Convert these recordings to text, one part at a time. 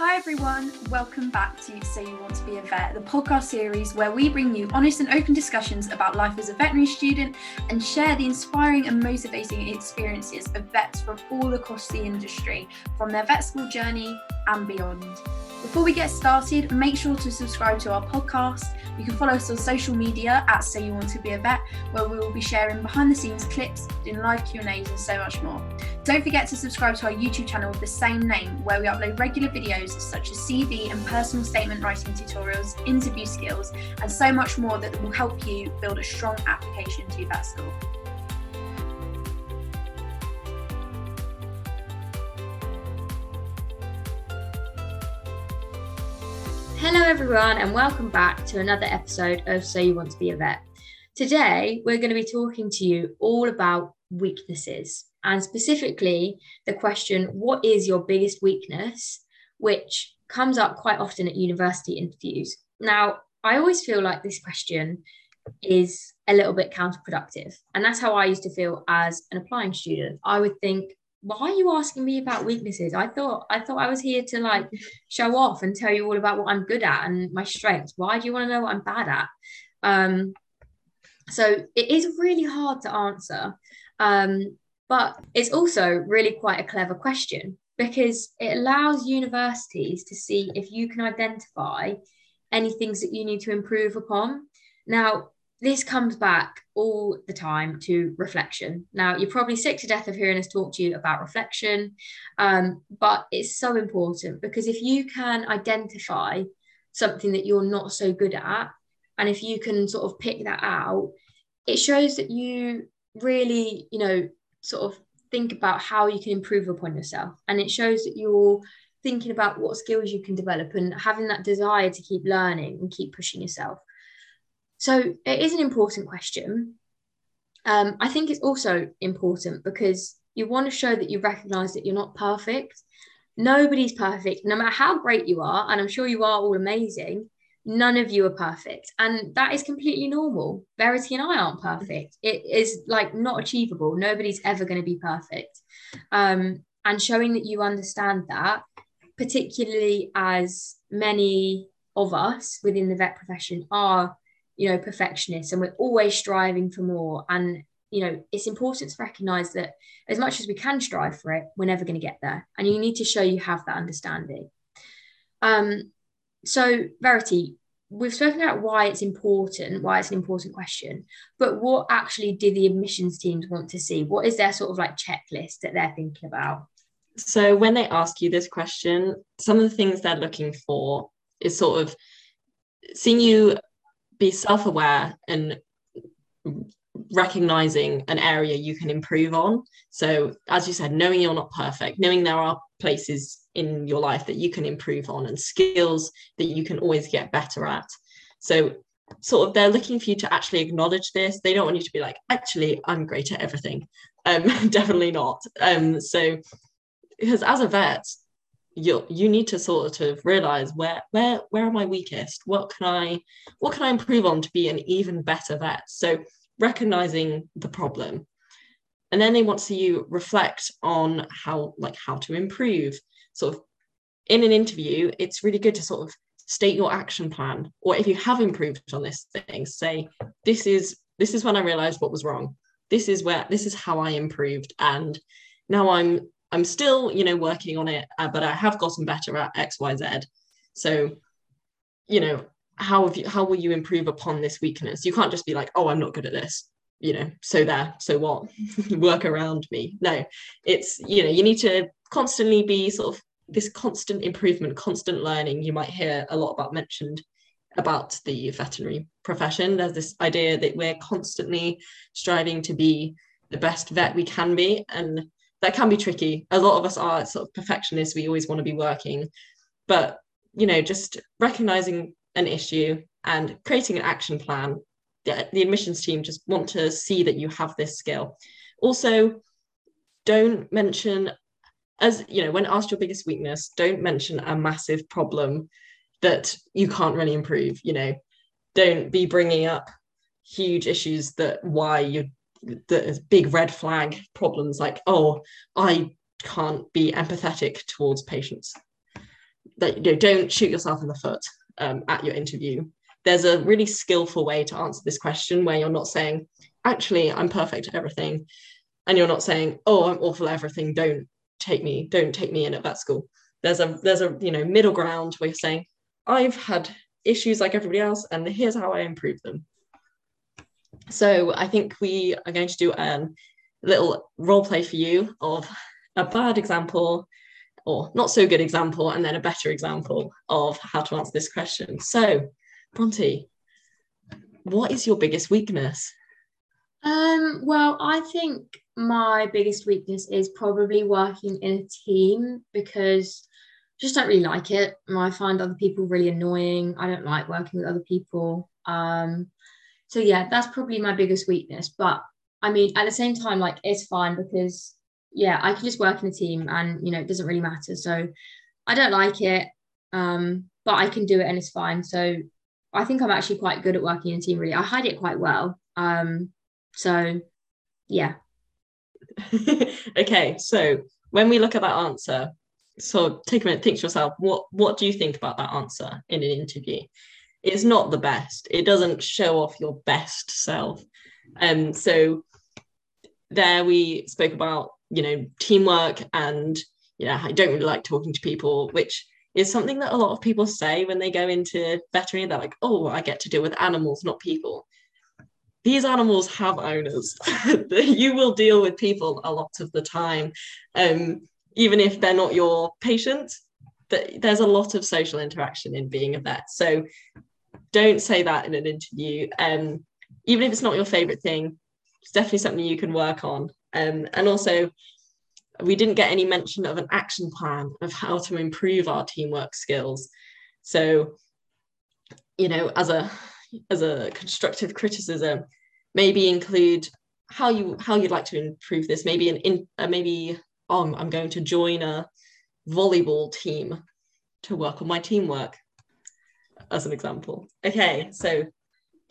Hi everyone, welcome back to So You Want to Be a Vet, the podcast series where we bring you honest and open discussions about life as a veterinary student and share the inspiring and motivating experiences of vets from all across the industry, from their vet school journey and beyond. Before we get started, make sure to subscribe to our podcast. You can follow us on social media at So You Want to Be a Vet, where we will be sharing behind the scenes clips, doing live Q&As and so much more. Don't forget to subscribe to our YouTube channel with the same name, where we upload regular videos such as CV and personal statement writing tutorials, interview skills, and so much more that will help you build a strong application to vet school. Hello everyone and welcome back to another episode of So You Want to Be a Vet. Today we're going to be talking to you all about weaknesses, and specifically the question, what is your biggest weakness, which comes up quite often at university interviews. Now, I always feel like this question is a little bit counterproductive, and that's how I used to feel as an applying student. I would think, why are you asking me about weaknesses? I thought I was here to like show off and tell you all about what I'm good at and my strengths. Why do you want to know what I'm bad at? So it is really hard to answer, but it's also really quite a clever question because it allows universities to see if you can identify any things that you need to improve upon. Now, this comes back all the time to reflection. Now, you're probably sick to death of hearing us talk to you about reflection, but it's so important because if you can identify something that you're not so good at, and if you can sort of pick that out, it shows that you really, sort of think about how you can improve upon yourself. And it shows that you're thinking about what skills you can develop and having that desire to keep learning and keep pushing yourself. So it is an important question. I think it's also important because you want to show that you recognise that you're not perfect. Nobody's perfect, no matter how great you are, and I'm sure you are all amazing, none of you are perfect. And that is completely normal. Verity and I aren't perfect. It is like not achievable. Nobody's ever going to be perfect. And showing that you understand that, particularly as many of us within the vet profession are perfectionists, and we're always striving for more. And, it's important to recognize that as much as we can strive for it, we're never going to get there. And you need to show you have that understanding. So Verity, we've spoken about why it's an important question, but what actually do the admissions teams want to see? What is their sort of like checklist that they're thinking about? So when they ask you this question, some of the things they're looking for is sort of seeing you be self-aware and recognizing an area you can improve on. So as you said, knowing you're not perfect, knowing there are places in your life that you can improve on and skills that you can always get better at. So sort of they're looking for you to actually acknowledge this. They don't want you to be like, actually, I'm great at everything. Definitely not. So because as a vet, you need to sort of realize where am I weakest? What can I improve on to be an even better vet? So recognizing the problem, and then they want to see you reflect on how to improve. Sort of in an interview, it's really good to sort of state your action plan, or if you have improved on this thing, say this is when I realized what was wrong. This is how I improved, and now I'm still, working on it, but I have gotten better at X, Y, Z. So, how will you improve upon this weakness? You can't just be like, oh, I'm not good at this, so what? Work around me. No, it's, you need to constantly be sort of this constant improvement, constant learning. You might hear a lot mentioned about the veterinary profession. There's this idea that we're constantly striving to be the best vet we can be, and that can be tricky. A lot of us are sort of perfectionists. We always want to be working, but, just recognizing an issue and creating an action plan. The admissions team just want to see that you have this skill. Also, don't mention, as when asked your biggest weakness, don't mention a massive problem that you can't really improve. Don't be bringing up huge issues that is big red flag problems like, oh, I can't be empathetic towards patients. that, you know, don't shoot yourself in the foot at your interview. There's a really skillful way to answer this question where you're not saying, actually, I'm perfect at everything. And you're not saying, oh, I'm awful at everything. Don't take me in at that school. There's a middle ground where you're saying, I've had issues like everybody else, and here's how I improve them. So I think we are going to do a little role play for you of a bad example or not so good example, and then a better example of how to answer this question. So Bronte, what is your biggest weakness? Well, I think my biggest weakness is probably working in a team, because I just don't really like it. I find other people really annoying. I don't like working with other people. So yeah, that's probably my biggest weakness. But I mean, at the same time, like, it's fine because yeah, I can just work in a team and, you know, it doesn't really matter. So I don't like it, but I can do it and it's fine. So I think I'm actually quite good at working in a team, really. I hide it quite well. So yeah. Okay, so when we look at that answer, so take a minute, think to yourself, what do you think about that answer in an interview? It's not the best. It doesn't show off your best self. So there we spoke about, teamwork and, I don't really like talking to people, which is something that a lot of people say when they go into veterinary. They're like, oh, I get to deal with animals, not people. These animals have owners. You will deal with people a lot of the time. Even if they're not your patient, there's a lot of social interaction in being a vet. So don't say that in an interview. Even if it's not your favourite thing, it's definitely something you can work on. And also, we didn't get any mention of an action plan of how to improve our teamwork skills. So, as a constructive criticism, maybe include how you'd like to improve this. I'm going to join a volleyball team to work on my teamwork, as an example. Okay, so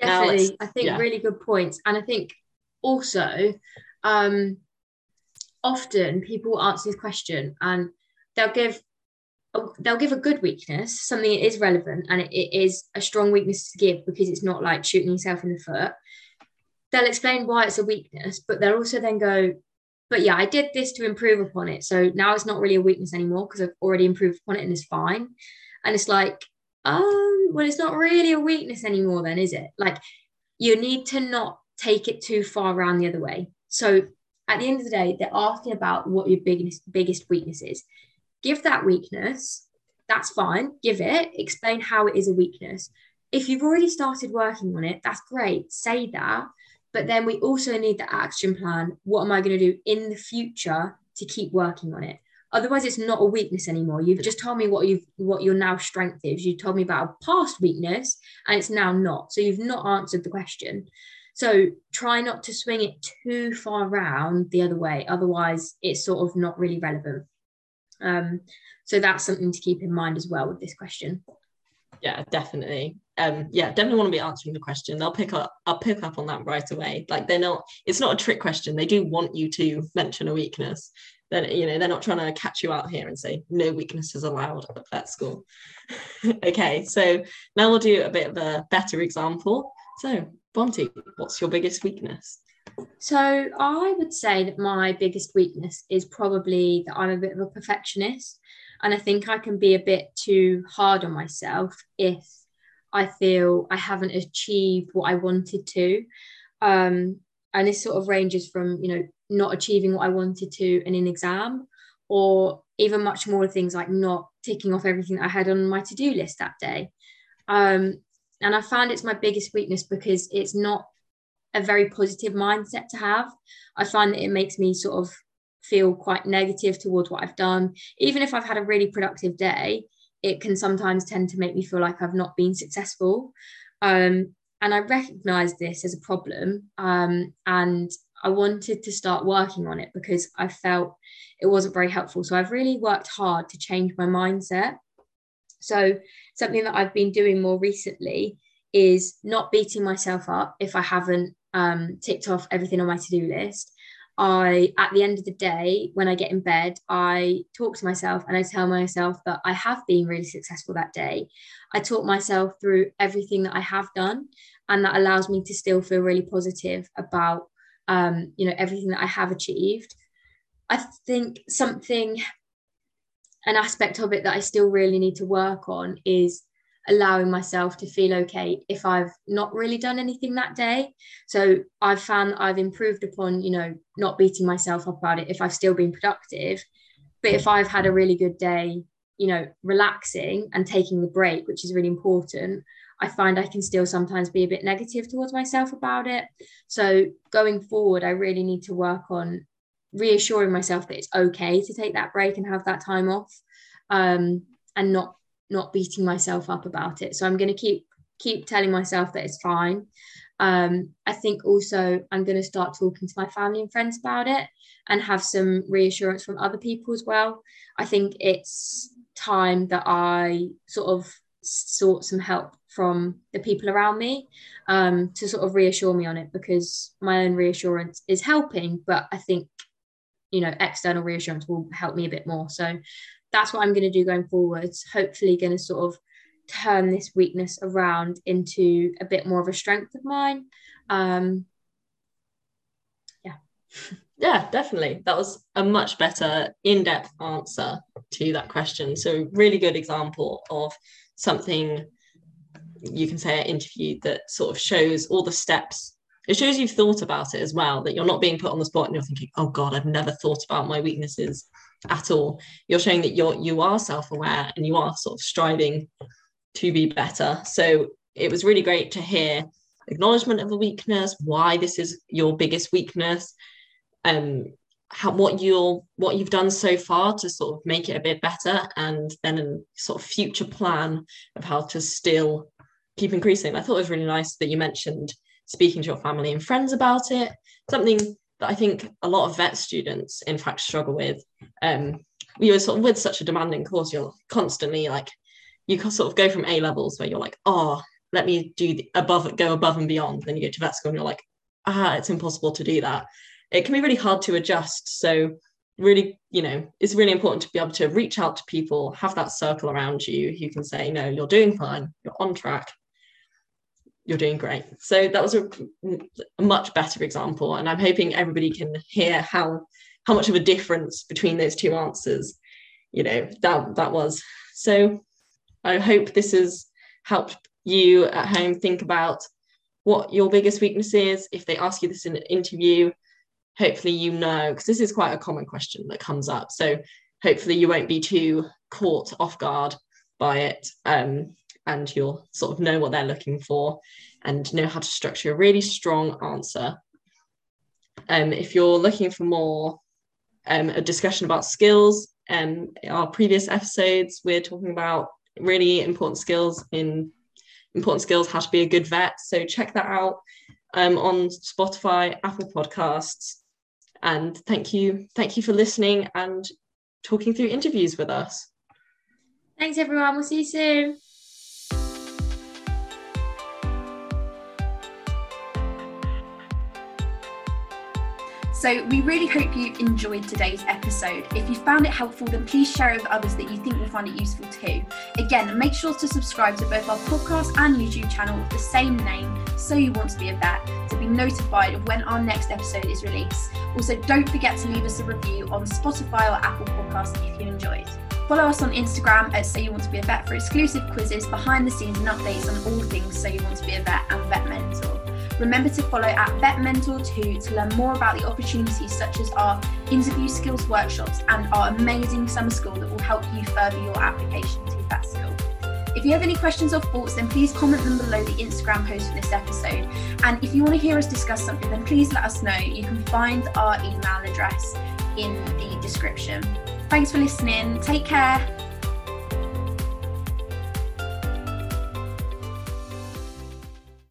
definitely, I think really good points. And I think also often people answer this question and they'll give a good weakness, something that is relevant, and it is a strong weakness to give because it's not like shooting yourself in the foot. They'll explain why it's a weakness, but they'll also then go, but yeah, I did this to improve upon it. So now it's not really a weakness anymore because I've already improved upon it and it's fine. And it's like, oh, well, it's not really a weakness anymore then, is it? Like, you need to not take it too far around the other way. So at the end of the day, they're asking about what your biggest weakness is. Give that weakness. That's fine. Give it. Explain how it is a weakness. If you've already started working on it, that's great. Say that. But then we also need the action plan. What am I going to do in the future to keep working on it? Otherwise, it's not a weakness anymore. You've just told me what your now strength is. You told me about a past weakness and it's now not. So you've not answered the question. So try not to swing it too far around the other way. Otherwise, it's sort of not really relevant. So that's something to keep in mind as well with this question. Yeah, definitely. Definitely want to be answering the question. I'll pick up on that right away. Like, it's not a trick question. They do want you to mention a weakness. Then, they're not trying to catch you out here and say, no weaknesses allowed at that school. Okay, so now we'll do a bit of a better example. So, Bronte, what's your biggest weakness? So I would say that my biggest weakness is probably that I'm a bit of a perfectionist. And I think I can be a bit too hard on myself if I feel I haven't achieved what I wanted to. And this sort of ranges from, not achieving what I wanted to in an exam, or even much more things like not ticking off everything that I had on my to-do list that day. And I found it's my biggest weakness because it's not a very positive mindset to have. I find that it makes me sort of feel quite negative towards what I've done. Even if I've had a really productive day, it can sometimes tend to make me feel like I've not been successful. And I recognised this as a problem, and I wanted to start working on it because I felt it wasn't very helpful. So I've really worked hard to change my mindset. So something that I've been doing more recently is not beating myself up if I haven't ticked off everything on my to-do list. I, at the end of the day, when I get in bed, I talk to myself and I tell myself that I have been really successful that day. I talk myself through everything that I have done, and that allows me to still feel really positive about, you know, everything that I have achieved. I think an aspect of it that I still really need to work on is allowing myself to feel okay if I've not really done anything that day. So I've found that I've improved upon, you know, not beating myself up about it if I've still been productive. But if I've had a really good day, you know, relaxing and taking the break, which is really important, I find I can still sometimes be a bit negative towards myself about it. So going forward, I really need to work on reassuring myself that it's okay to take that break and have that time off, and not beating myself up about it. So I'm going to keep telling myself that it's fine. I think also I'm going to start talking to my family and friends about it and have some reassurance from other people as well. I think it's time that I sort of sought some help from the people around me, to sort of reassure me on it, because my own reassurance is helping, but I think, you know, external reassurance will help me a bit more. So that's what I'm going to do going forwards. Hopefully going to sort of turn this weakness around into a bit more of a strength of mine. Yeah, definitely. That was a much better in-depth answer to that question. So really good example of something, you can say, an interview that sort of shows all the steps. It shows you've thought about it as well, that you're not being put on the spot and you're thinking, oh God, I've never thought about my weaknesses at all. You're showing that you are self-aware and you are sort of striving to be better. So it was really great to hear acknowledgement of a weakness, why this is your biggest weakness, what you've done so far to sort of make it a bit better, and then a sort of future plan of how to still keep increasing. I thought it was really nice that you mentioned speaking to your family and friends about it, something that I think a lot of vet students, in fact, struggle with. You're sort of with such a demanding course, you're constantly like, you sort of go from A levels where you're like, oh, let me do go above and beyond. Then you go to vet school and you're like, it's impossible to do that. It can be really hard to adjust. So really, you know, it's really important to be able to reach out to people, have that circle around you who can say, no, you're doing fine, you're on track, you're doing great. So that was a much better example. And I'm hoping everybody can hear how much of a difference between those two answers, you know, that was. So I hope this has helped you at home think about what your biggest weakness is. If they ask you this in an interview, hopefully you know, because this is quite a common question that comes up. So hopefully you won't be too caught off guard by it. And you'll sort of know what they're looking for and know how to structure a really strong answer. If you're looking for more a discussion about skills, in our previous episodes, we're talking about really important skills, how to be a good vet. So check that out on Spotify, Apple Podcasts. And thank you for listening and talking through interviews with us. Thanks, everyone. We'll see you soon. So we really hope you enjoyed today's episode. If you found it helpful, then please share it with others that you think will find it useful too. Again, make sure to subscribe to both our podcast and YouTube channel with the same name, So You Want to Be a Vet, to be notified of when our next episode is released. Also, don't forget to leave us a review on Spotify or Apple Podcasts if you enjoyed. Follow us on Instagram at So You Want to Be a Vet for exclusive quizzes, behind the scenes and updates on all things So You Want to Be a Vet and Vet Mentor. Remember to follow at Vet Mentor 2 to learn more about the opportunities such as our interview skills workshops and our amazing summer school that will help you further your application to vet school. If you have any questions or thoughts, then please comment them below the Instagram post for this episode. And if you want to hear us discuss something, then please let us know. You can find our email address in the description. Thanks for listening. Take care.